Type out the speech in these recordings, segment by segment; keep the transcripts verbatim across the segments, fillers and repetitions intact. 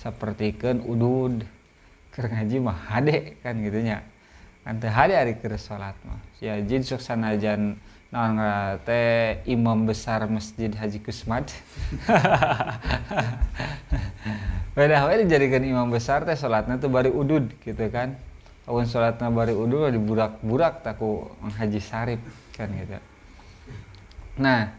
sapertikeun udud keur ngaji mah hade kan gitunya kan teu hade ari keur salat mah sia jin sok sanajan naon teh imam besar Masjid Haji Kusmad beda we dijadikeun imam besar teh salatna teh bari udud gitu kan awan salatna bari udud diburak-burak taku Haji Sarip kan gitu. Nah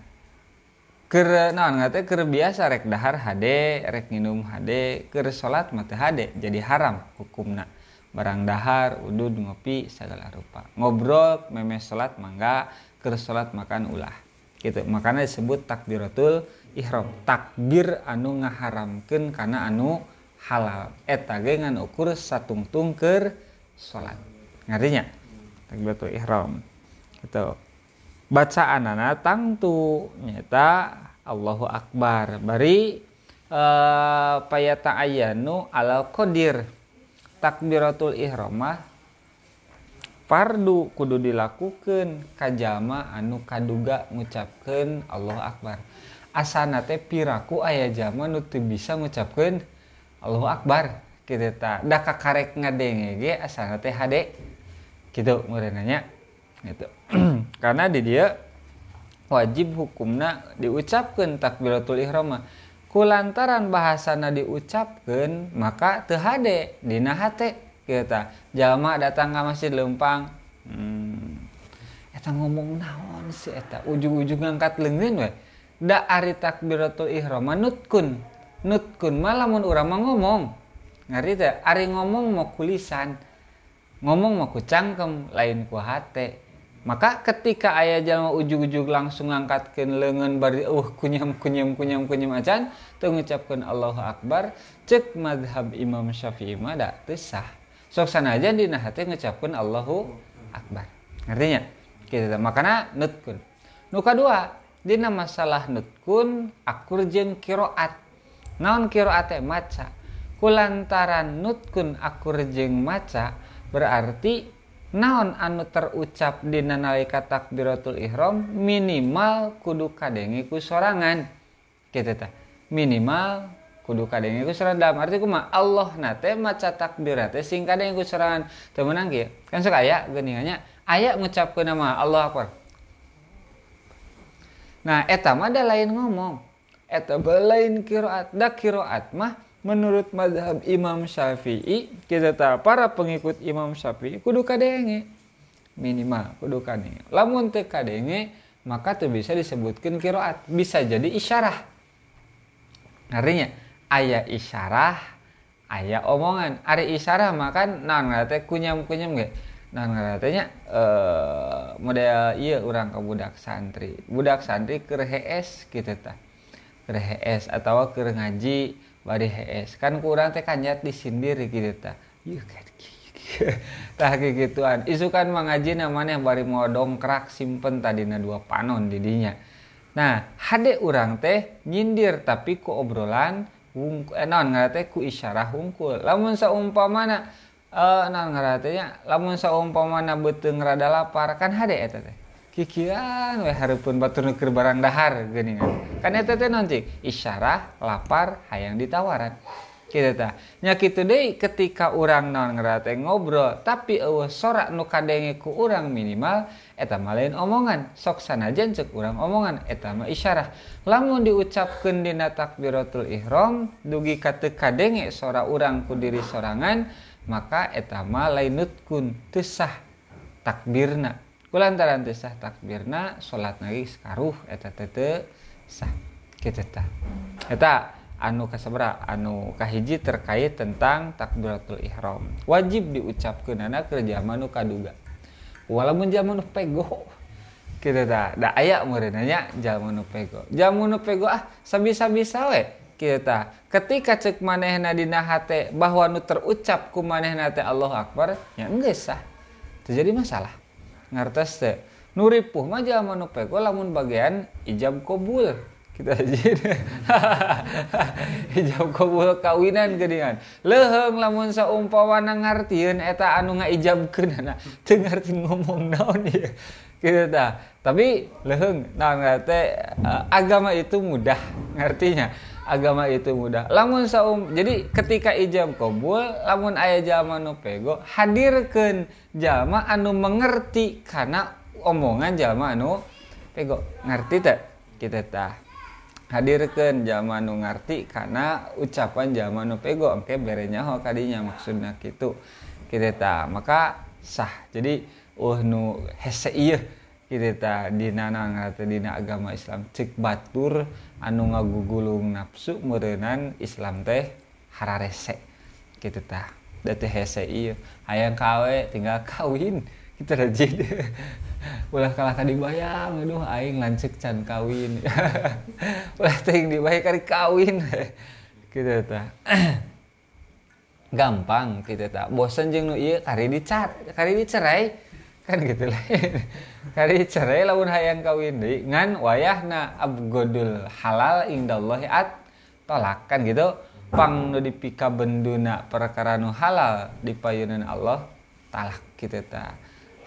keur naon teh keur biasa rek dahar hade rek minum hade keur salat mah teh hade jadi haram hukumna. Barang dahar, udud, ngopi, segala rupa. Ngobrol, memes salat, mangga, keur salat makan ulah. Gitu. Makanya disebut takbiratul ihram. Takbir anu ngaharamkeun kana anu halal. Eta ge ngan ukur satungtung keur salat. Ngartinya? Takbiratul ihram. Gitu. Bacaanana tangtu nyata Allahu Akbar. Bari uh, paya ta'ayyanu alal qadir. Takbiratul ihramah fardu kudu dilakukan kajama anu kaduga ngucapkan Allahu Akbar. Asana teh piraku aya jama nu teu bisa ngucapkan Allahu Akbar kitu tah. Da kakarek ngadenge ge asana teh hade kitu mureunna nya gitu. Karena di dieu wajib hukumna diucapkan takbiratul ihramah. Kulantaran bahasana diucapkeun maka teu hade dina hate kieu tah. Jalma datang ka Masjid Leumpang hmm, eta ngomong naon si eta ujug-ujug ngangkat leungeun we da ari takbiratul ihram nutkun nutkun mah lamun urang mah ngomong ngari teh ari ngomong mah ku lisan ngomong mah ku cangkem lain ku hate. Maka ketika aya jalma ujug-ujug langsung ngangkatkeun leungeun bari uh kunyam kunyam kunyam kunyam acan teu ngucapkeun Allahu Akbar ceuk mazhab Imam Syafi'i mah da teu sah. Sok sanajan dina hate ngucapkeun Allahu Akbar. Ngertinya? Kitu teh. Makana nutkun. Nu kadua dina masalah nutkun akur jeung qiraat. Naon qiraat teh maca. Kulantaran nutkun akur jeung maca berarti naon anu terucap dina nalika takbiratul ihram minimal kudu kadenge ku sorangan kitu tah. Minimal kudu kadenge ku sorangan dalam arti kumaha Allah na teh maca takbirate sing kadenge ku sorangan teu meunang kieu kan sok aya geuningannya aya ngucapkeun mah Allahu Akbar. Nah eta mah da lain ngomong eta balain qiraat da qiraat mah menurut mazhab Imam Syafi'i, kita tahu para pengikut Imam Syafi'i kudu kadenge minimal kudu kadenge. Lamun teu kadenge maka teu bisa disebutkeun qiraat, bisa jadi isyarah. Artinya aya isyarah, aya omongan. Ari isyarah maka naon ngaranna kunyam-kunyam ge. Naon ngaranna nya eh model ieu urang ka budak santri. Budak santri keur hees kitu tah. Keur hees atawa keur ngaji bari hees kan kurang teh kanjat disindir kitu tah. Ieu kan tah kituan. Isukan mangaji namanya bari mau dongkrak simpen tadina dua panon di dinya. Nah, hade urang teh nyindir tapi ku obrolan wungkul eh, naon ngaranna teh ku isyarah wungkul. Lamun saumpamana eh naon ngaranna teh nya lamun saumpamana beuteung rada lapar kan hade eta teh. Kikian we hareupeun batur keur barang dahar geuningan. Kan eta teh naon cing? Isyarah lapar hayang ditawaran. Kitu tah. Nya kitu deui ketika urang naon ngarate ngobrol tapi eueuh sora nu kadenge ku urang minimal eta mah lain omongan. Sok sanajan ceuk urang omongan eta mah isyarah. Lamun diucapkeun dina takbiratul ihram dugi ka teu kadenge sora urang ku diri sorangan maka eta mah lain nutkun teu sah takbirna. Kulantaran teu sah takbirna salatna geus karuh eta teh teu sah kitu tah. Eta anu kasabaraha anu kahiji terkait tentang takbiratul ihram. Wajib diucapkeunana keur jama nu kaduga. Walaupun jama nu pego kitu tah. Da aya meureunna nya jama nu pego. Jama nu pego ah sabisa-bisa we kitu tah. Ketika ceuk manehna dina hate bahwa nu terucap ku manehna teh Allahu Akbar nya geus sah. Teu jadi masalah. Ngartos teh nu ripuh mah jalma nu peko lamun bagian ijab kabul kita hiji ijab kabul kawinan geuningan leuheung lamun saumpamana ngartieun eta anu ngaijabkeunana teu ngarti ngomong naon ieu kitu tah. Tapi leuheung naon teh agama itu mudah ngartinya. agama itu mudah. Lamun saum, jadi ketika ijab kabul, lamun aya jalma nu pego, hadirkeun jalma anu mengerti karena omongan jalma anu pego. Ngerti teh? Kita tah. Hadirkeun jalma anu ngarti karena ucapan jalma anu pego, engke bere nyaho kadinya maksudna kitu. Kita tah. Maka sah. Jadi uh nu hese ieu. Kita dina nangata dina agama Islam cik batur anu ngagugulung nafsu meureunnan Islam teh hararese kitu tah da teh hese ieu hayang kawe tinggal kawin kitu rajin ulah kalah ka dibayang aduh aing lanceuk can kawin ulah teuing dibayang kari kawin kitu tah gampang kitu tah bosan jeung nu ieu kari dicat kari dicerai kan gitu lah. Kali cerai lamun hayang kawin deui ngan wayahna abgodul halal indallahi at talak kan gitu. Pang nu dipikabenduna perkara nu halal di payeunan Allah talak kitu tah.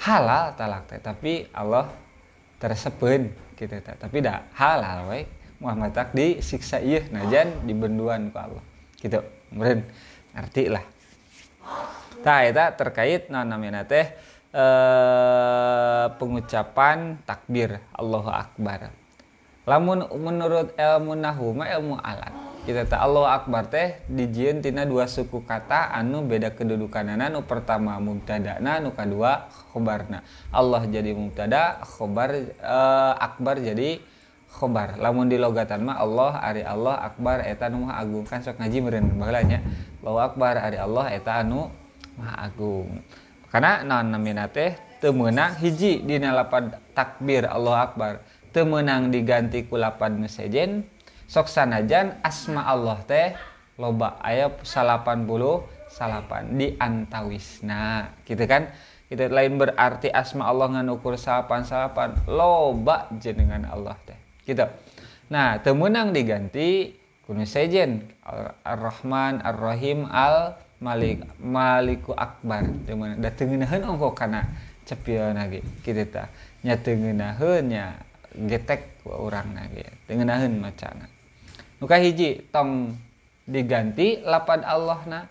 Halal talak teh tapi Allah teresepeun kitu tah. Tapi da halal we Muhammad tak disiksa ieu najan dibenduan ku Allah. Kitu. Meureun arti lah. Tah eta terkait naonamina teh Uh, pengucapan takbir Allahu Akbar. Lamun menurut ilmu nahwu mah ilmu alat. Kita teh Allahu Akbar teh dijieun tina dua suku kata anu beda kedudukanana, nu pertama mubtadana, nu kadua khobarna. Allah jadi mubtada, khobar uh, akbar jadi khobar. Lamun di logatan mah Allah ari Allah akbar eta nu maha agung kan sok ngaji meureun baheula nya. Allahu Akbar ari Allah eta anu maha agung. Karena naon namina teh teu meunang hiji dina lapad takbir Allahu Akbar teu meunang diganti ku lapad nu sejen sok sanajan asma Allah teh loba aya salapan puluh salapan di antawisna kitu kan kitu lain berarti asma Allah ngan ukur salapan salapan loba jenengan Allah teh kitu nah teu meunang diganti ku nu sejen Ar-Rahman Ar-Rahim Al Malik Maliku Akbar teman da teu ngeunaheun ongko kana cepiona ge kitu tah nya teu ngeunaheun nya getek urangna ge teu ngeunaheun macana nu kahiji tong diganti lapad Allahna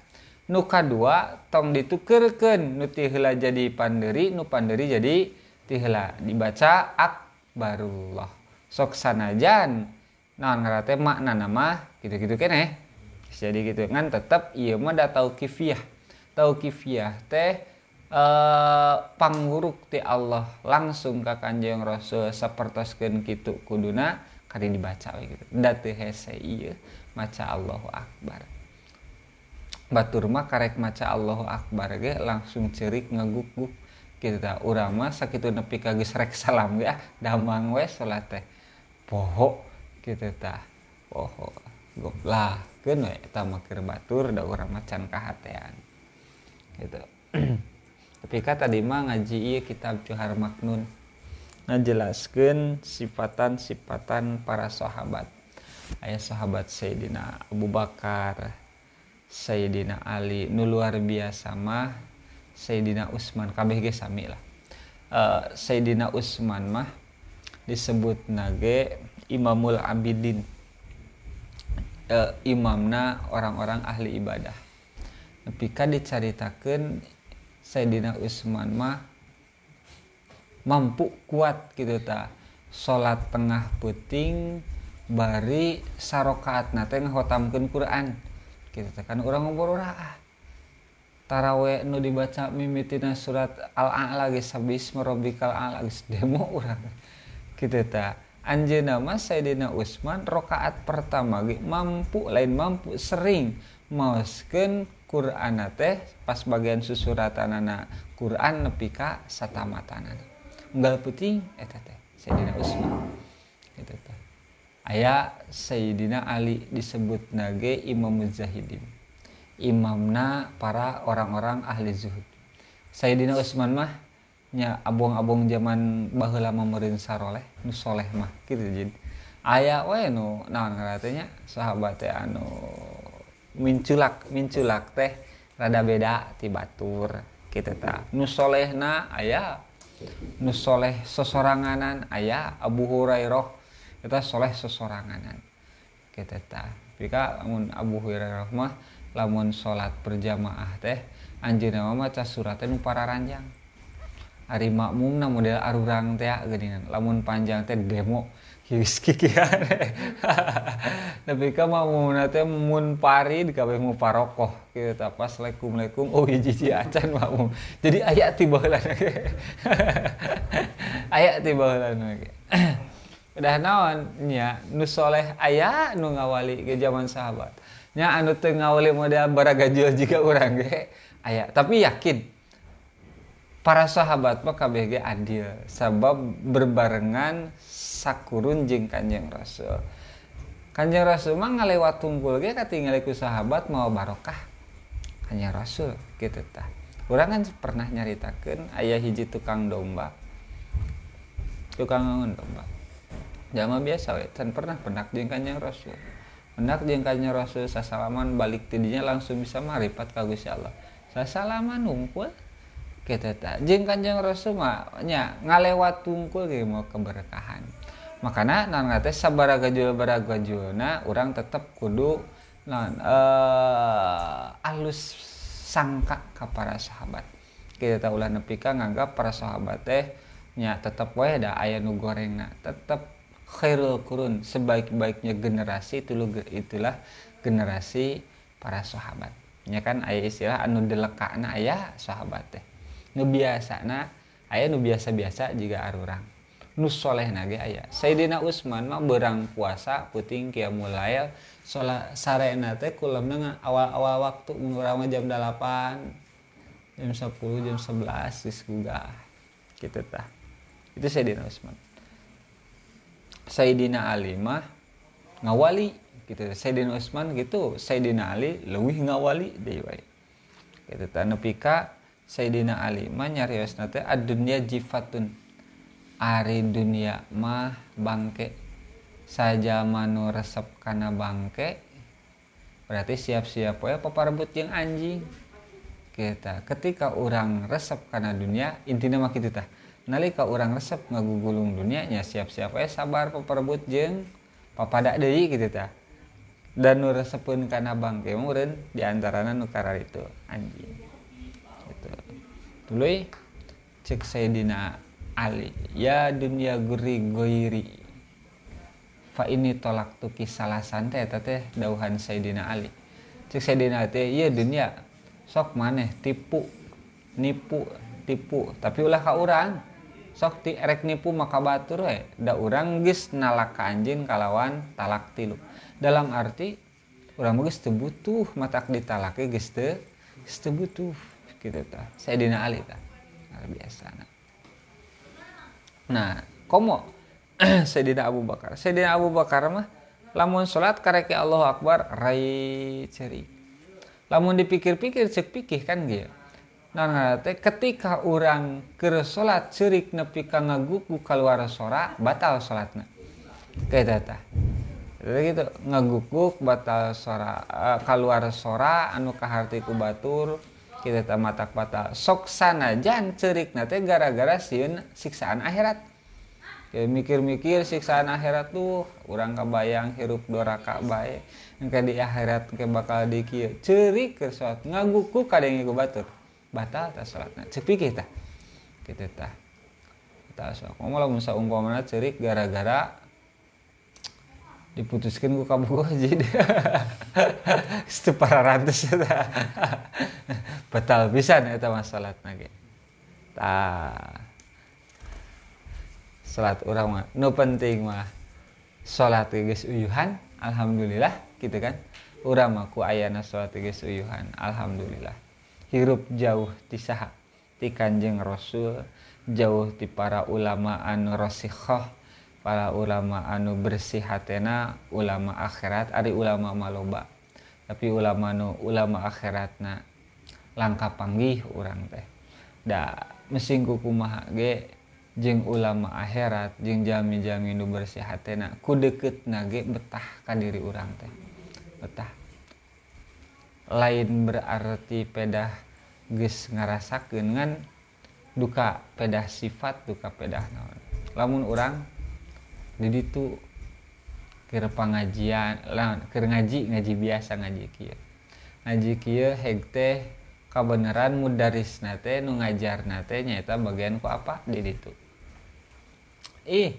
nu kadua tong ditukeurkeun nu ti heula jadi panderi nu panderi jadi ti heula dibaca akbarullah sok sanajan naon ngaran teh maknana mah kitu-kitu keneh jadi gitu kan tetap ieu mah da tauqifiyah. Tauqifiyah teh eh panguruk ti Allah langsung ka Kanjeng Rasul sapertoskeun kitu kuduna kadi dibaca we gitu. Da teu hese ieu maca Allahu Akbar. Batur mah karek maca Allahu Akbar ge langsung ceurik ngaguk-guk kitu tah. Urang mah sakitu nepi ka geus rek salam ge ah damang we salat teh. Poho kitu tah. Poho goblah. Keun we eta makir batur da urang macan kahatean gitu. Ketika tadi mah ngaji ieu kitab Johar Maknun ngajelaskeun sifatan-sifatan para sahabat. Aya sahabat Sayyidina Abu Bakar, Sayyidina Ali, nu luar biasa mah Sayyidina Utsman kabeh ge sami lah. Uh, Sayyidina Utsman mah disebutna ge Imamul Abidin. Uh, imamna orang-orang ahli ibadah. Nepika dicaritakeun Sayyidina Utsman mah mampu kuat kitu tah. Salat tengah peuting bari sarakaatna teh ngahotamkeun Quran. Kitu tah kan urang ngobororaah. Tarawih nu dibaca mimitina surat Al-A'la geus sabisma rabbikal a'la geus demo urang. Kitu tah. Anjeunna mah Sayyidina Utsman rokaat pertama ge mampu lain mampu sering maoskeun Qur'anna teh pas bagian susuratanana Qur'an nepi ka satamatanana. Unggal peuting eta teh Sayyidina Utsman. Eta teh. Aya Sayyidina Ali disebutna ge Imamuz Zahidin. Imamna para orang-orang ahli zuhud. Sayyidina Utsman mah nya abong-abong zaman baheula meureun saroleh nu soleh mah kitu jadi aya we nu naon ngaran teh nya sahabat teh anu minculak minculak teh rada beda ti batur kitu tah nu solehna aya nu soleh sosoranganan aya Abu Hurairah eta soleh sosoranganan kitu tah Rika lamun Abu Hurairah mah lamun sholat berjamaah teh anjeunna mah maca surat teh nu pararanjang. Ari makmumna model arurang teh geuningan. Lamun panjang teh demo geus kikian. Tapi ka makmumna teh mun pari dikawe mu parokoh kieu tah pas lekum lekum oh hiji-hiji acan makmum. Jadi aya ti baheulana ge. Aya ti baheulana ge. Udah naon nya nu soleh aya nu ngawali ke zaman sahabat nya anu teu ngawali modal baragajul jika urang ge aya, tapi yakin para sahabat mah kabeh ge adil sabab berbarengan sakurun jeung Kanjeng Rasul. Kanjeng Rasul mah ngalewat tunggul ge katingali ku sahabat mau barokah Kanjeng Rasul kitu tah. Urang kan pernah nyaritakeun aya hiji tukang domba tukang ngeun domba jama biasa we can pernah pendak jeung Kanjeng Rasul. Pendak jeung Kanjeng Rasul sasalaman balik tidinya langsung bisa maripat ka Gusti Allah. Sasalaman hungkul kitu tah. Jeung Kanjeng Rasul mah nya ngalewat tungkul ge mau keberkahan. Makana naon teh sabaragajul-baragajulna urang tetep kudu naon eh alus sangka ka para sahabat. Kitu tah ulah nepi ka nganggap para sahabat teh nya tetep we da aya nu gorengna, tetep khairul kurun sebaik-baiknya generasi tuluh itulah generasi para sahabat. Nya kan aya istilah anu delekana aya sahabat teh. Nu biasana aya nu biasa-biasa jiga arurang. Nu solehna ge aya. Sayyidina Utsman mah beurang puasa puting qiyamul lail sarena teh kulemna awal-awal waktu urang jam delapan, jam sepuluh, jam sebelas geus gugah. Kitu tah. Itu Sayyidina Utsman. Sayyidina Ali mah ngawali gitu. Sayyidina Utsman gitu, Sayyidina Ali leuwih ngawali deui wae. Kitu tah nepi ka Sayyidina Ali mah nyariosna teh ad-dunya jifatun. Ari dunia mah bangke. Sajama nu resep kana bangke berarti siap-siap wae paparebut jeung anjing. Kitu tah. Ketika urang resep kana dunia intina mah kitu tah. Nalika urang resep ngagugulung dunia nya siap-siap we sabar paperebut jeung papada deui kitu tah. Dan nu resepeun kana bangke meureun di antarana nu kararitu anjing. Gitu. Tuluy cek Sayyidina Ali, ya dunia guri goiri. Fa ini tolak tu kisalasan teh eta teh dauhan Sayyidina Ali. Cek Sayyidina teh ieu dunia sok maneh tipu nipu tipu tapi ulah ka urang. Sok ti erek nipu maka batur we da urang geus nalaka anjeun kalawan talak tilu. Dalam arti urang geus teu butuh matak ditalak ge geus teu geus teu butuh kitu tah. Sayyidina Ali tah luar biasa. Nah, komo Sayyidina Abu Bakar. Sayyidina Abu Bakar mah lamun salat karek Allahu Akbar rai ceri. Lamun dipikir-pikir ceuk pikih kan ge. Nah, ketika orang keur salat ceurik nepi ka ngagugu kaluar sora batal salatna. Kaita tah. Gitu ngaguguk batal sora kaluar sora anu kaharti ku batur kitu tah matak batal. Sok sanajan ceurikna teh gara-gara sieun siksaan akhirat. Ke mikir-mikir siksaan akhirat tuh urang kabayang hirup doraka bae engke di akhirat engke bakal di kieu. Ceurik keur salat ngaguguk kadenge ku batur. Batal tak sholatnya, cek pikir tak, gitu tak, tak sholat. Kamu lah musa umpamana cerik gara-gara diputuskan ku kabogoh jadi, itu para rantes tak, batal bisa nih tak masalah lagi, tak, sholat orang mah, no penting mah, sholat guys uyuhan, alhamdulillah, gitu kan, orang mah ku ayana sholat guys uyuhan, alhamdulillah. Hirup jauh ti saha ti Kanjeng Rasul, jauh ti para ulama anu rasikhah, para ulama anu bersih hatena, ulama akhirat ari ulama maloba tapi ulama nu ulama akhiratna langka panggih urang teh da mesing kumaha ge jeung ulama akhirat jeung jami-jami nu bersih hatena ku deuketna ge betah ka diri urang teh betah. Lain berarti pedah geus ngarasakeun ngan duka pedah sifat duka pedah naon. Lamun urang di ditu keur pangajian lah, keur ngaji ngaji biasa ngaji kieu. Ngaji kieu heg teh kabeneran mudarisna teh nu ngajarna teh nyaeta bagian ku apa di ditu. Ih,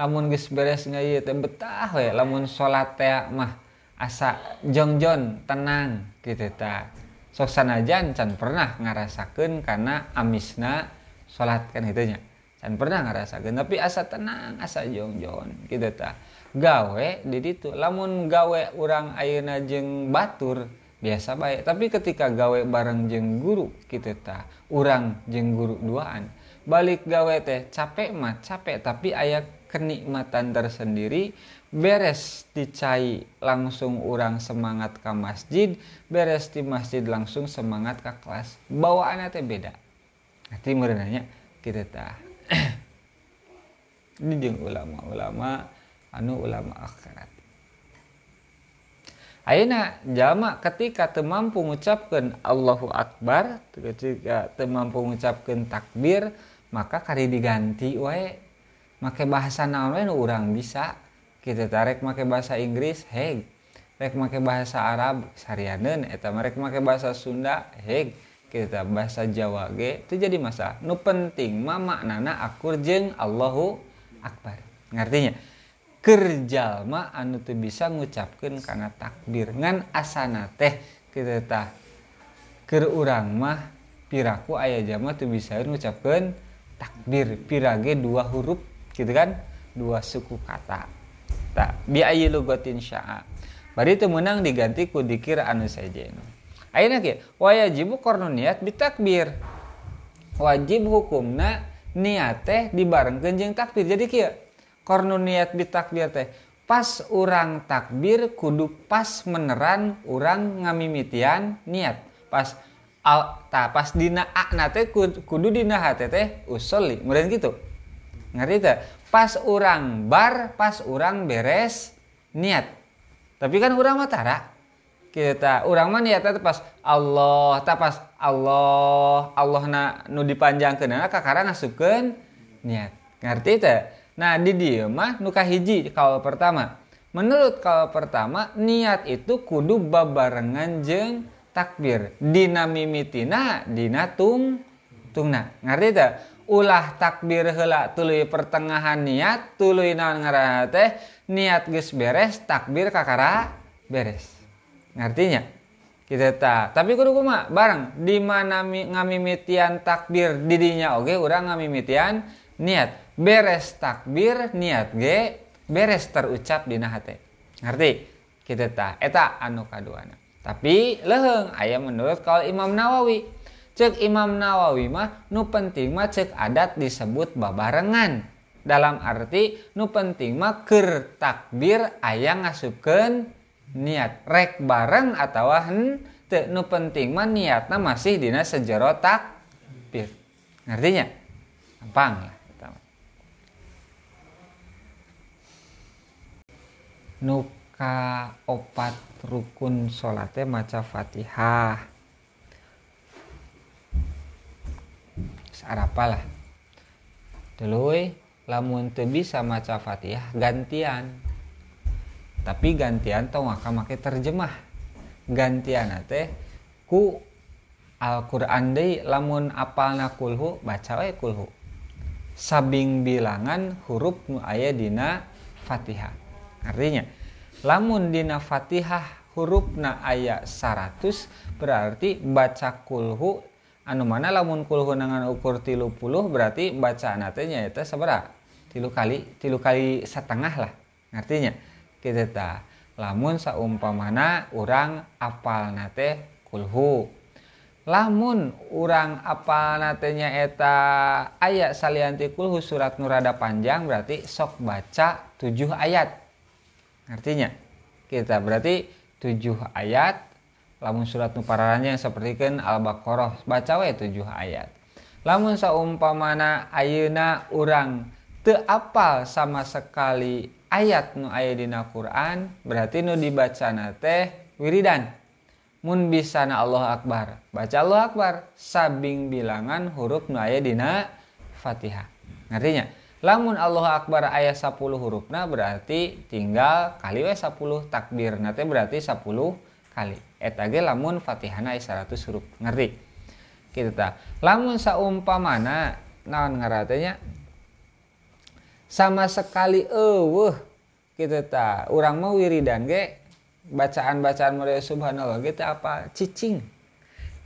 lamun geus beres ngaji teh betah we, lamun salat teh mah asa jongjon tenang kitu tah. Sok sanajan can pernah ngarasakeun kana amisna salat kan kitu nya. Can pernah ngarasakeun tapi asa tenang, asa jongjon kitu tah. Gawe di ditu, lamun gawe urang ayeuna jeung batur biasa baik, tapi ketika gawe bareng jeung guru kitu tah, urang jeung guru duaan, balik gawe teh capek mah capek tapi aya kenikmatan tersendiri. Beres dicai langsung urang semangat ka masjid, beres di masjid langsung semangat ka kelas, bawaanna teh beda. Hati meureunna nya kitu tah. Ini jeung ulama-ulama anu ulama akhirat. Ayeuna jalma ketika teu mampu ngucapkeun Allahu Akbar, ketika teu mampu ngucapkeun takbir, maka kari diganti wae. Make bahasa naon wae nu urang bisa. Kitu teh rek make bahasa Inggris, heg. Rek make bahasa Arab, sareaneun eta mah, rek make bahasa Sunda, heg. Kitu teh bahasa Jawa ge teu jadi masalah. Nu penting mah maknana akur jeung Allahu Akbar. Ngartinya kerjalma anu teu bisa ngucapkeun kana takbir ngan asana teh kitu tah. Keur urang mah piraku aya jalma teu bisa ngucapkeun takbir, pirage dua huruf kitu kan, dua suku kata. Tah bi ayyi lugatin syaa. Bari teu meunang diganti ku dzikir anu sejen. Ayeuna ge wajibu qarnu niat bitakbir. Wajib hukumna niat teh dibarengkeun jeung takbir. Jadi kieu qarnu niat bitakbir teh pas urang takbir kudu pas meneran urang ngamimitian niat pas al, ta, pas dina akna teh kudu dina hate teh usuli meureun kitu ngerti teh pas urang bar pas urang beres niat tapi kan urang mah tara kita urang mah niatna teh pas Allah ta pas Allah Allahna nu dipanjangkeunna kakara ngasupkeun niat ngerti teh. Nah di dieu mah nu kahiji kaul pertama. Menurut kaul pertama niat itu kudu babarengan jeung takbir. Dina mimitina dina tung tungna. Ngarti teh? Ulah takbir heula tuluy pertengahan niat, tuluy naon ngaranna teh niat geus beres, takbir kakara beres. Ngartinya? Kitu tah. Tapi kudu kumaha? Bareng di mana ngamimitian takbir di dinya oge urang ngamimitian niat. Beres takbir niat ge beres terucap dina hate. Ngerti? Kitu tah. Eta anu kaduana. Tapi leheung aya menurut kaul Imam Nawawi. Ceuk Imam Nawawi mah nu penting mah ceuk adat disebut babarengan. Dalam arti nu penting mah keur takbir aya ngasupkeun niat. Rek bareng atawa henteu nu penting mah niatna masih dina sejero takbir. Ngertinya? Gampang lah. Nu ka opat rukun salat teh maca Fatihah. Sarapalah. Tuluy lamun teu bisa maca Fatihah gantian. Tapi gantian tong maka make terjemah. Gantianna teh ku Al-Qur'an deui lamun apalna kulhu baca we kulhu. Sabing bilangan huruf nu aya dina Fatihah. Artinya, lamun dina Fatihah hurufna aya seratus berarti baca kulhu anu mana lamun kulhu dengan ukur tilu puluh berarti bacaanna teh nyaeta sabaraha? Tilu kali, tilu kali setengah lah. Artinya, kitu tah. Lamun saumpamana urang apalna teh kulhu. Lamun urang apalna teh nyaeta aya salian ti kulhu surat nu rada panjang berarti sok baca tujuh ayat. Artinya kita berarti tujuh ayat lamun surat nu pararannya sapertikeun Al-Baqarah baca we tujuh ayat. Lamun saumpamana ayeuna urang teu apal sama sekali ayat nu aya dina Quran berarti nu dibacana teh wiridan. Mun bisana Allahu Akbar baca Allahu Akbar sabing bilangan huruf nu aya dina Fatihah. Artinya Lamun Allahu Akbar aya sepuluh hurufna berarti tinggal kali we sepuluh takbir. Nanti berarti sepuluh kali. Eta ge lamun Fatihana aya seratus huruf. Ngerti? Kitu tah. Lamun saumpamana naon ngaranna sama sekali eueuh kitu tah. Urang mah wiridan ge bacaan-bacaan mere subhanallah ge teh apa? Cicing.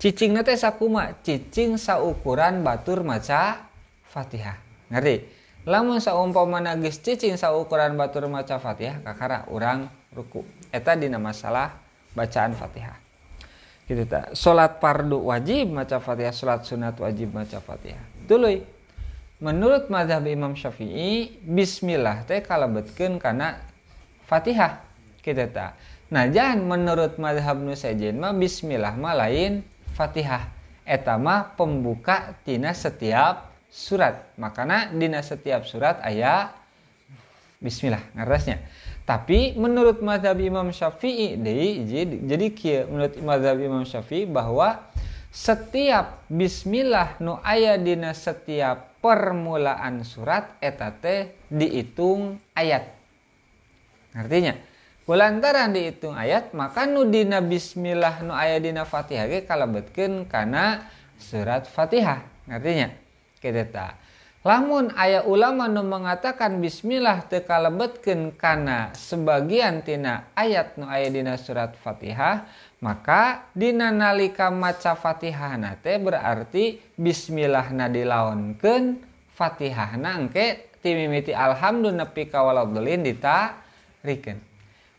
Cicingna teh sakuma? Cicing saukuran batur maca Fatihah. Ngerti? Lamun saumpamana geus cicing saukuran batur maca Fatihah kakara urang ruku. Eta dina masalah bacaan Fatihah. Kitu tah. Salat fardu wajib maca Fatihah, salat sunat wajib maca Fatihah. Tuluy. Menurut mazhab Imam Syafi'i, bismillah teh kalebetkeun kana Fatihah. Kitu tah. Nah, jangan menurut mazhab nu sejen mah bismillah mah lain Fatihah. Eta mah pembuka tina setiap surat, makanya dina setiap surat ayat bismillah ngarasnya. Tapi menurut mazhab Imam Syafi'i deui, jadi kieu menurut mazhab Imam Syafi'i bahwa setiap bismillah nu aya dina setiap permulaan surat eta teh diitung ayat. Artinya, kulantaran diitung ayat, maka nu dina bismillah nu aya dina Fatihah ge kalebetkeun kana surat Fatihah. Artinya kedeta. Lamun aya ulama nu mengatakan bismillah teu kalebetkeun kana sebagian tina ayat nu aya dina surat Fatihah, maka dina nalika maca Fatihahna teh berarti bismillahna dilaonkeun, Fatihahna engke timimiti alhamdulillah nepi ka waladdallin ditarikeun.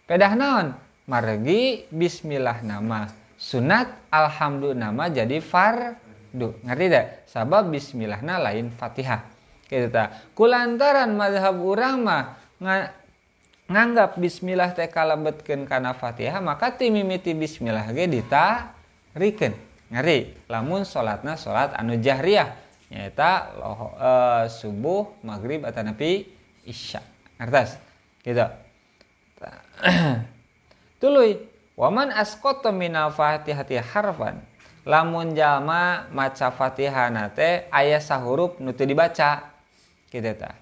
Pedah naon? Margi bismillah nama sunat, alhamdulillah nama jadi far Duh, ngerti dah? Sabab bismillahna lain Fatihah. Kitu tah. Kulantaran mazhab urang mah nganggap bismillah teh kalebetkeun kana Fatihah, maka ti mimiti bismillah ge ditarikeun. Ngerti? Lamun salatna salat anu jahriyah, nyaeta e, subuh, magrib atawa nepi isya. Ngartos? Kitu. Tuluy, waman asqata minal Fatihati harfan. Lamun jalma maca Fatihahna teh aya sahuruf nu teu dibaca. Kitu tah.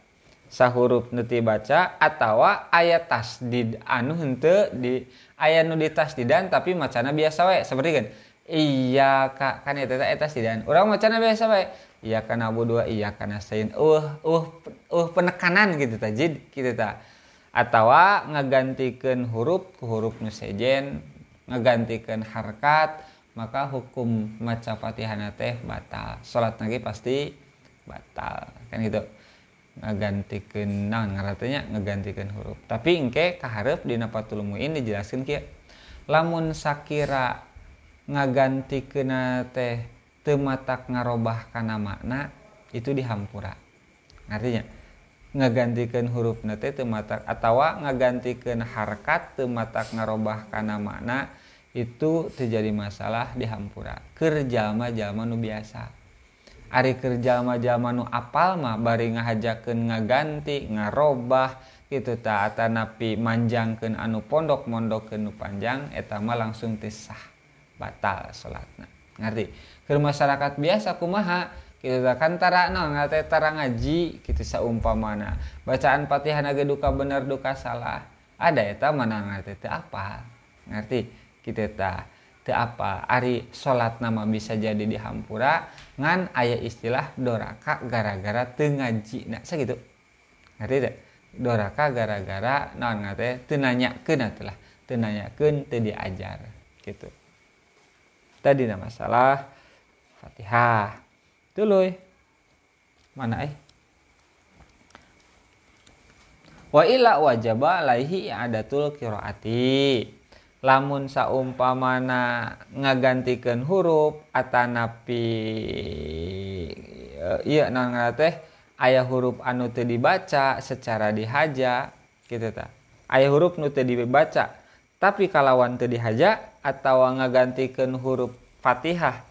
Sahuruf nu teu dibaca atawa aya tasdid anu henteu di aya nu ditasdidan tapi macana biasa we. Sapertikeun iya ka kan eta teh tasdidan. Urang macana biasa we. Iya kana budu iya kana sain. Uh uh uh penekanan kitu tah jid kitu tah. Atawa ngagantikeun huruf ku huruf nu sejen, ngagantikeun harkat, maka hukum maca Fatihahna teh batal, salat lagi pasti batal kan gitu. Ngagantikeun naon ngaranna, ngagantikeun huruf, tapi engke kaharep dina Fathul Muin dijelaskeun kieu. Lamun sakira ngagantikeunna teh teu matak ngarobah kana makna itu dihampura. Artinya ngagantikeun hurufna teh teu matak atawa ngagantikeun harkat teu matak ngarobah kana makna itu terjadi masalah dihampura. Kerjama-jama nu biasa. Ari kerjama-jama nu apal mah bari ngahajakeun ngaganti, ngarobah kitu tah eta napi manjangkeun anu pondok-mondokkeun nu panjang eta mah langsung teu sah. Batal salatna. Ngerti? Keur masyarakat biasa kumaha? Kitu tah kan tara naon teh tara ngaji kitu saumpamana. Bacaan Fatihahna ge duka bener duka salah. Ada eta manang teh teu apal. Ngerti? Kitu tah teu apa ari salat nama bisa jadi dihampura ngan aya istilah doraka gara-gara teu ngajina sakitu. Ngerti teh? Doraka gara-gara naon teh teu nanyakeun atulah, teu nanyakeun teu diajar kitu. Tadi nama masalah Fatihah. Tuluy. Mana eh? Wa illa wajaba alaihi i'adatul qiraati. Lamun saumpamana ngagantikeun huruf atanapi ieu naon ngaranna teh aya huruf anu teu dibaca secara dihaja kitu tah. Aya huruf nu teu dibaca tapi kalawan teu dihaja atawa ngagantikeun huruf Fatihah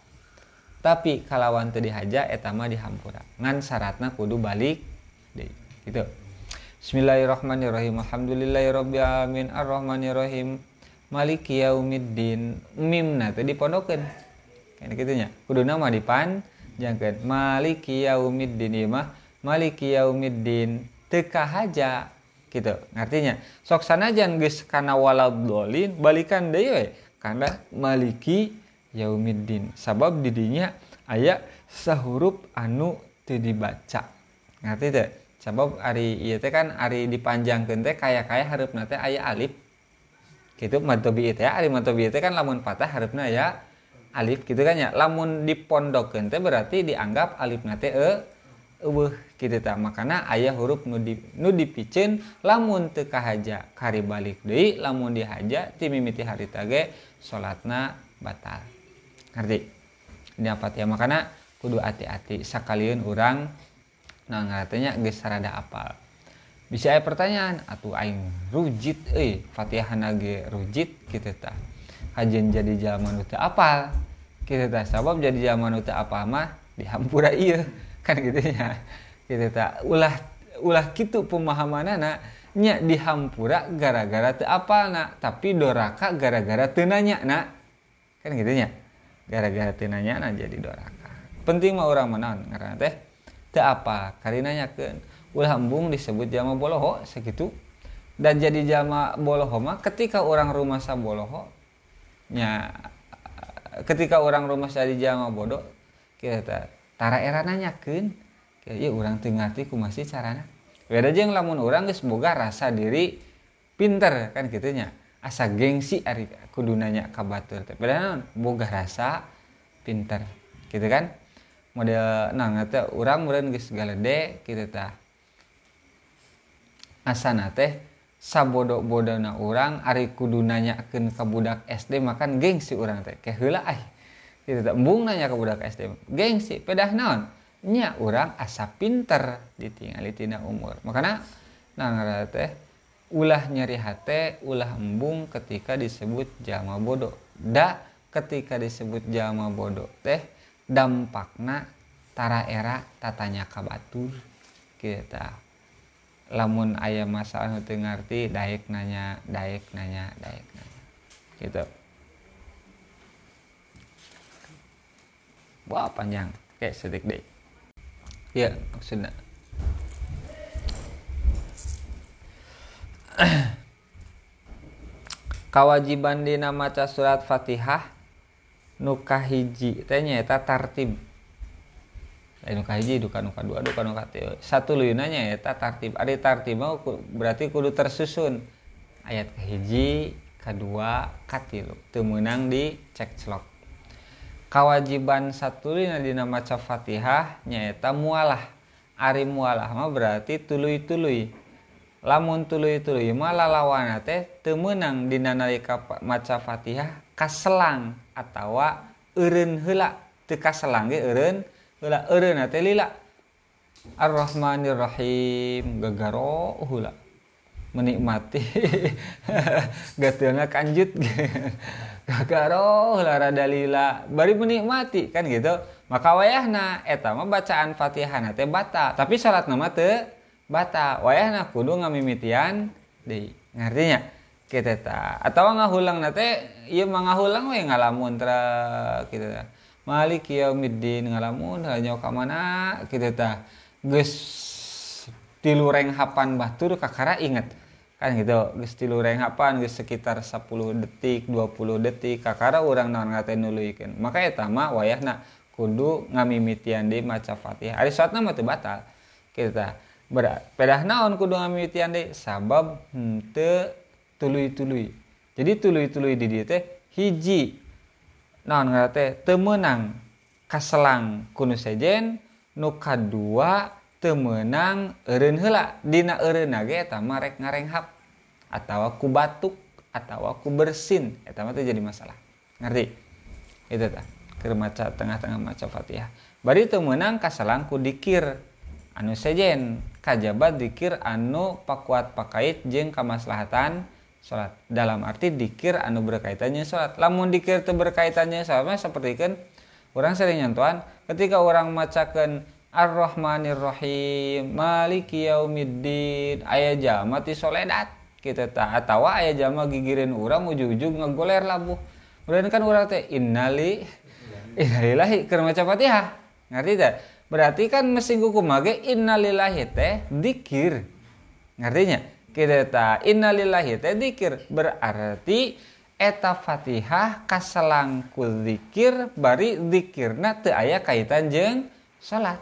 tapi kalawan teu dihaja eta mah dihampura. Ngan syaratna kudu balik deui kitu. Bismillahirrahmanirrahim. Alhamdulillahirabbil alamin arrahmanirrahim. Maliki yaumiddin. Mimna teh dipondokeun. Kan kitu nya. Kuduna mah dipanjangkeun. Maliki yaumiddin ieu mah maliki yaumiddin teu kahaja gitu. Artinya sok sanajan geus kana waladolin balikan deui we kana maliki yaumiddin. Sabab di dinya aya sahuruf anu teu dibaca. Ngerti teh? Sabab ari ieu teh kan ari dipanjangkeun teh kaya-kaya hareupna teh aya alif. Gitu mad tabii teh ari mad tabii teh kan lamun patah hareupna aya alif gitu kan ya. Lamun dipondokeun teh berarti dianggap alifna teh e eueuh kitu tah. Makana aya huruf nu di nu dipiceun lamun teu kahaja kari balik deui, lamun dihaja ti mimiti harita ge salatna batal. Ngerti? Ini apa ya? Makana kudu hati-hati sakalian urang nah ngaratanya geus sarada apal. Bisa aya pertanyaan atuh aing rujit euy Fatihahna ge rujit kitu tah. Hajeun jadi jalma nu teu apal kitu tah. Sabab jadi jalma nu teu apal mah dihampura ieu. Kan gitu ya, gitu tak ulah ulah gitu pemahaman anak nya dihampura gara-gara te apa nak tapi doraka gara-gara tenanya nak kan gitu ya, gara-gara tenanya nak jadi doraka. Penting mah orang menaon karena teh te apa karena nyakeun ulah embung disebut jama boloho segitu dan jadi jama boloho mah ketika orang rumah sa boloho nya ketika orang rumah sa jadi jama bodoh kita tara era nanyakeun ya urang teu ngarti kumaha sih carana. Beda jeung lamun urang geus boga rasa diri pinter kan kitu nya. Asa gengsi ari kudu nanya ka batur teh. Beda naon? Boga rasa pinter. Gitu kan? Model naon teh urang meureun geus galede kitu tah. Asana teh sabodo-bodona urang ari kudu nanyakeun ka budak S D makan gengsi urang teh. Keh heula ai. Itu tak embung nanya ke budak S D gengsi pedah naon nya urang asa pinter ditingali tina umur. Makanya nah teh ulah nyeri hate ulah embung ketika disebut jama bodoh da ketika disebut jama bodoh teh dampakna tara era tatanya ka batur kita lamun aya masalah teu ngarti daek nanya daek nanya daek nanya gitu. Wah panjang, oke sedikit deh. Ya maksudnya kawajiban dina maca surat Fatihah nu kahiji tanya eta tartib. Eh, nu kahiji duka nu kadua duka nu katilu. Satu leunanya eta tartib. Ari tartib mah berarti kudu tersusun. Ayat kahiji, kadua, katilu. Teu meunang dicekclok. Kawajiban satulina dina maca Fatihah nyaeta mualah. Ari mualah mah berarti tuluy-tuluy. Lamun tuluy-tuluy mah lalawana teh teu meunang dina nalika maca Fatihah kaselang atawa eureun heula. Teu kaselang ge eureun heula eureunna teh lila. Ar-Rahmanir Rahim gagaro heula. Menikmati gatelna kanjut. Gagaro heula rada lila bari menikmati kan gitu. Maka wayahna eta mah bacaan Fatihahna teh batal tapi salatna mah teu batal. Wayahna kudu ngamimitian deui. Ngartinya kitu tah. Atawa ngahulangna teh ieu mah ngahulang we ngalamun trek kitu tah. Maliki yaumiddin ngalamun hanya ka mana kitu tah. Geus tilu reng hapan batur kakara inget. Kan gitu geus tilu reng hapan geus sekitar sepuluh detik dua puluh detik kakara urang naon ngaten nuluykeun maka eta mah wayahna kudu ngamimitian deui maca Fatihah ari salatna mah teu batal kitu tah. Pedah naon kudu ngamimitian deui sabab henteu tuluy-tuluy jadi tuluy-tuluy di dieu teh hiji naon ngaran teh teu meunang kaselang kunu sejen nu kadua temenang eureun heula dina eureunna ge eta mah rek ngarenghap atawa ku batuk atawa ku bersin eta mah teh jadi masalah. Ngerti? Itu tah keur maca tengah-tengah maca Fatihah bari teu meunang kasalang ku dikir anu sejen kajaba dikir anu pakuat pakait jeung kamaslahatan salat dalam arti dikir anu berkaitan jeung salat. Lamun dikir teu berkaitan jeung salat mah sapertikeun urang sering nyontohan ketika urang macakeun Ar-Rahmanir Rahim, Maliki Yaumiddin, aya jama ti soledat kitu tah atawa aya jama gigireun urang ujug-ujug ngagoler labuh. Mudahan kan urang teh innali innalillahi keur maca Fatihah. Ngerti tah? Berarti kan mesti kuku make innalillahi teh dzikir. Ngartinya kitu tah innalillahi teh dzikir berarti eta Fatihah kasalangkul dzikir bari dzikirna teu aya kaitan jeung salat.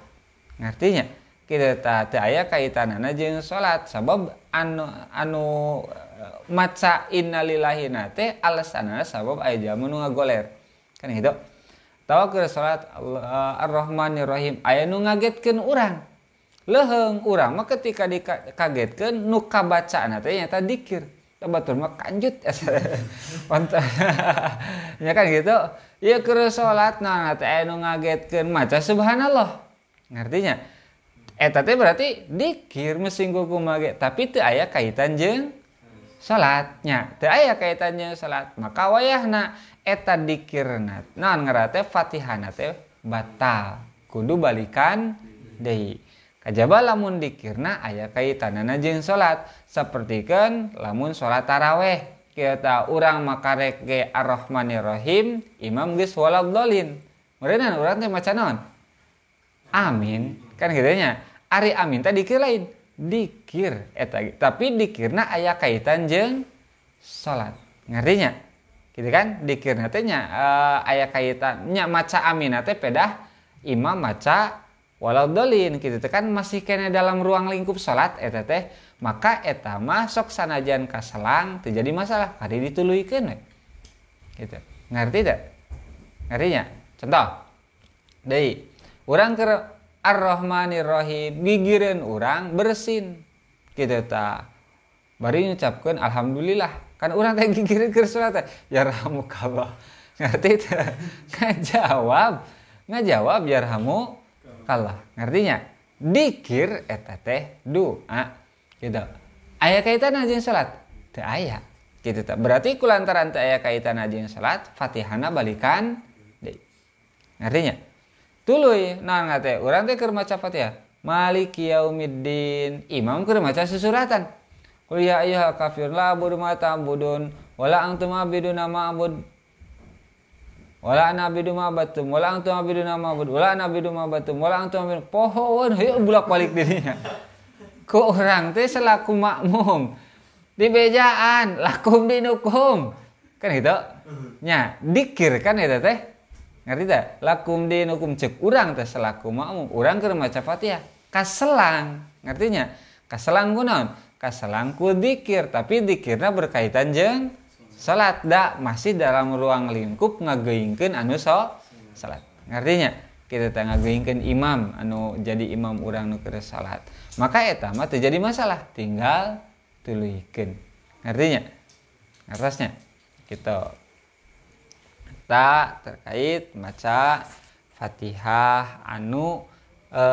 Ngartinya kitu tah teu aya kaitanana jeung salat sabab anu anu maca innalillahi na teh alasanana sabab aya jamu nu ngagoler. Kan kitu. Tawakir salat Ar-Rahmanir-Rahim aya nu ngagetkeun urang. Leheng urang mah ketika dikagetkeun nu kabacana teh nyaeta dzikir. Batur mah kanjut. Ya kan gitu. Ieu keur salatna teh aya nu ngagetkeun maca subhanallah. Ngartinya eta teh berarti dzikir mesti kumaha ge, tapi teu aya kaitan jeung salatnya. Teu aya kaitan jeung salat. Maka wayahna eta dikirna naon ngarate Fatihana teh batal kudu balikan deui kajaba lamun dikirna aya kaitanana jeung salat sapertikeun lamun salat tarawih kita urang makarek ge Ar-Rahmanir-Rahim imam geus waladhdallin meureunna urang teh maca naon amin kan kitu nya ari amin teh dikir lain dikir eta tapi dikirna aya kaitan jeung salat ngartinya gitu kan dikirna teh nya uh, aya kaitan nya maca amin teh pedah imam maca waladhdallin kitu teh kan masih kene dalam ruang lingkup salat eta teh maka eta mah sok sanajan kaselang teu jadi masalah kade dituluikeun we kitu ngarti teh ngartinya contoh deui urang keur Ar-Rahmanir-Rahim gigireun urang bersin kitu tah bari ngucapkeun alhamdulillah kan urang teh gigireun keur salat teh yarhamukallah ngerti teh ngajawab ngajawab yarhamukallah ngartinya dzikir eta teh doa kitu aya kaitanna jeung salat teu aya kitu teh berarti kulantaran teu aya kaitanna jeung salat Fatihana balikan deui ngartinya tuluy naon teh urang teh keur maca Fatihah maliki yaumiddin imam keur maca susuratan qul ya ayyuhal kafirun la a'budu ma ta'budun wala antum a'buduna ma a'bud wala ana a'budu ma batum wala antum a'buduna ma a'bud wala ana a'budu ma batum wala antum a'budun pohoon heuh bolak-balik dirinya ku urang teh selaku makmum di bejaan lakum dinukum kan gitu nya dikir kan eta teh ngerti teh lakum dinukum ceuk urang teh selaku makmum urang keur maca Fatihah kaselang ngertinya kaselang ku naon kasalangku dzikir tapi dzikirna berkaitan jeung salat da masih dalam ruang lingkup ngageingkeun anu salat ngartinya kitu teh ngageingkeun imam anu jadi imam urang nu keur salat maka eta mah teu jadi masalah tinggal tuluikeun ngartinya ngartosnya kitu ta terkait maca Fatihah anu E,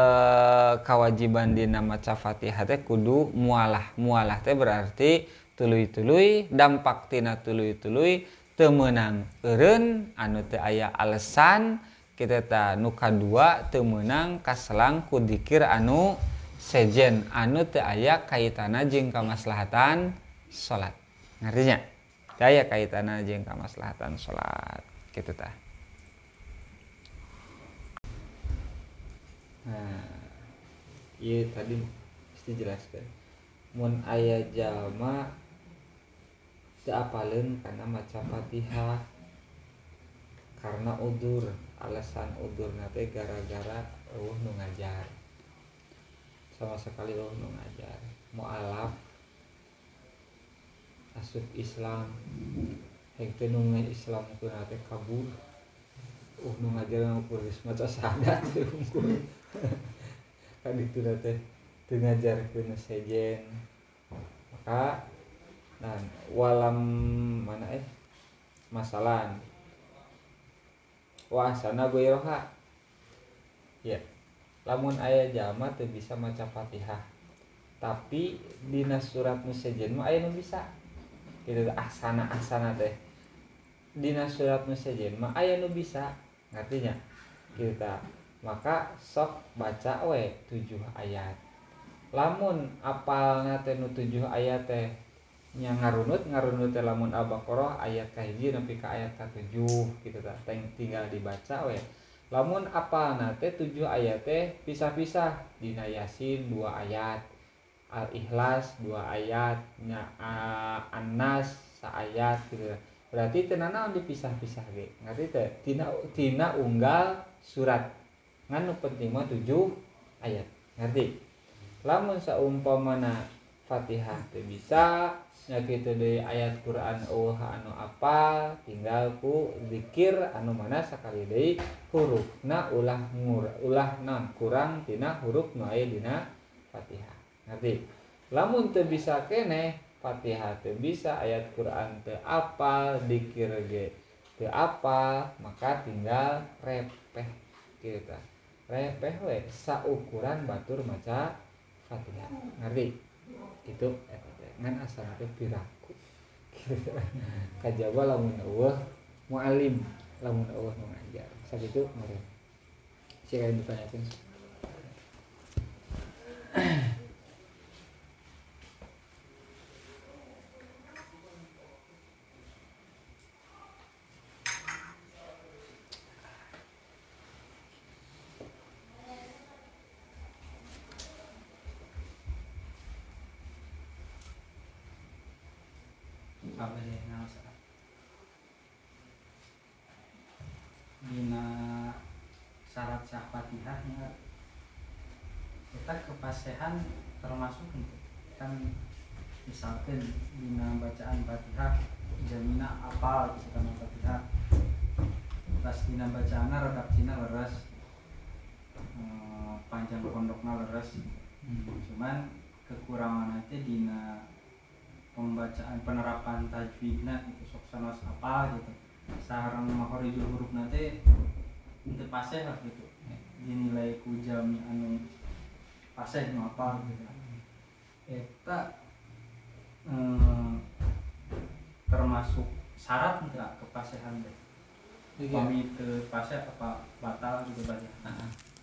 kawajiban dina maca Fatihah teh kudu mualah mualah teh berarti tuluy-tuluy dampak tina tuluy-tuluy teu meunang eureun anu teu aya alesan kitu teh nu kadua teu meunang kaselang ku dzikir anu sejen anu teu aya kaitana jeung kamaslahatan salat ngartinya teu aya kaitana jeung kamaslahatan salat kitu teh. Nah, iya tadi mesti jelaskan. Mun aya jalma teu apaleun kana maca Fatihah karena udzur, alasan udzurna teh gara-gara eueuh nu ngajar. Sama sekali eueuh nu ngajar, mualaf asup Islam, hek teh nu Islam kuna teh kabur. Uh nu ngajar ngumpul geus maca syahadat unggul. Kan itu teh teu ngajarkeun sejen. Maka nah walam mana eh masalan. Wah sana goiroha. Ya. Lamun aya jalma teu bisa maca Fatihah. Tapi dina surat nu sejen mah aya nu bisa. Kitu ahsana-ahsana teh. Dina surat nu sejen mah aya nu bisa. Ngartinya kita maka sok baca we tujuh ayat lamun apalna teh nu tujuh ayat teh nya ngarunut ngarunut teh lamun Al-Baqarah ayat kahiji nepi ka ayat ka tujuh kitu tah tinggal dibaca we Lamun apal nate tujuh ayat teh pisah-pisah, dina Yasin dua ayat, Al-Ikhlas dua ayat, An-Nas saayat gitu. Berarti tenana dipisah-pisah ge. Ngerti teh? Tina tina unggal surat. Nganu penting mah tujuh ayat. Ngerti? Lamun saumpamana Fatihah teh bisa nya kitu deui ayat Quran oh anu apal tinggal ku zikir anu mana sakali deui hurufna ulah ngur ulahna kurang tina huruf nu aya dina Fatihah. Ngerti? Lamun teu bisa keneh Fatihah teu bisa ayat Quran teu apal zikir ge teu apal maka tinggal repeh kita. Repeh we saukuran batur maca Fatihah. Ngerti? Itu ngan asal teh piraku kajaba lamun eueuh muallim lamun eueuh nu ngajar sakitu meureun siga ditanyakeun dina syarat sah Fatihahnya kita kepasehan termasuk kan misalkan dina bacaan Fatihah jamina apal kita mau Fatihah pas dina bacaan rekap Cina leres hmm, panjang pondokna leres hmm. Cuman kekurangan nanti dina pembacaan penerapan tajwidna itu soksanas apal gitu sarang makhorijul huruf nanti itu paseh lah gitu dinilai ku jami anu paseh nu apal gitu eta hmm, termasuk syarat enggak kepasehan deh pamit paseh apa batal gitu banyak.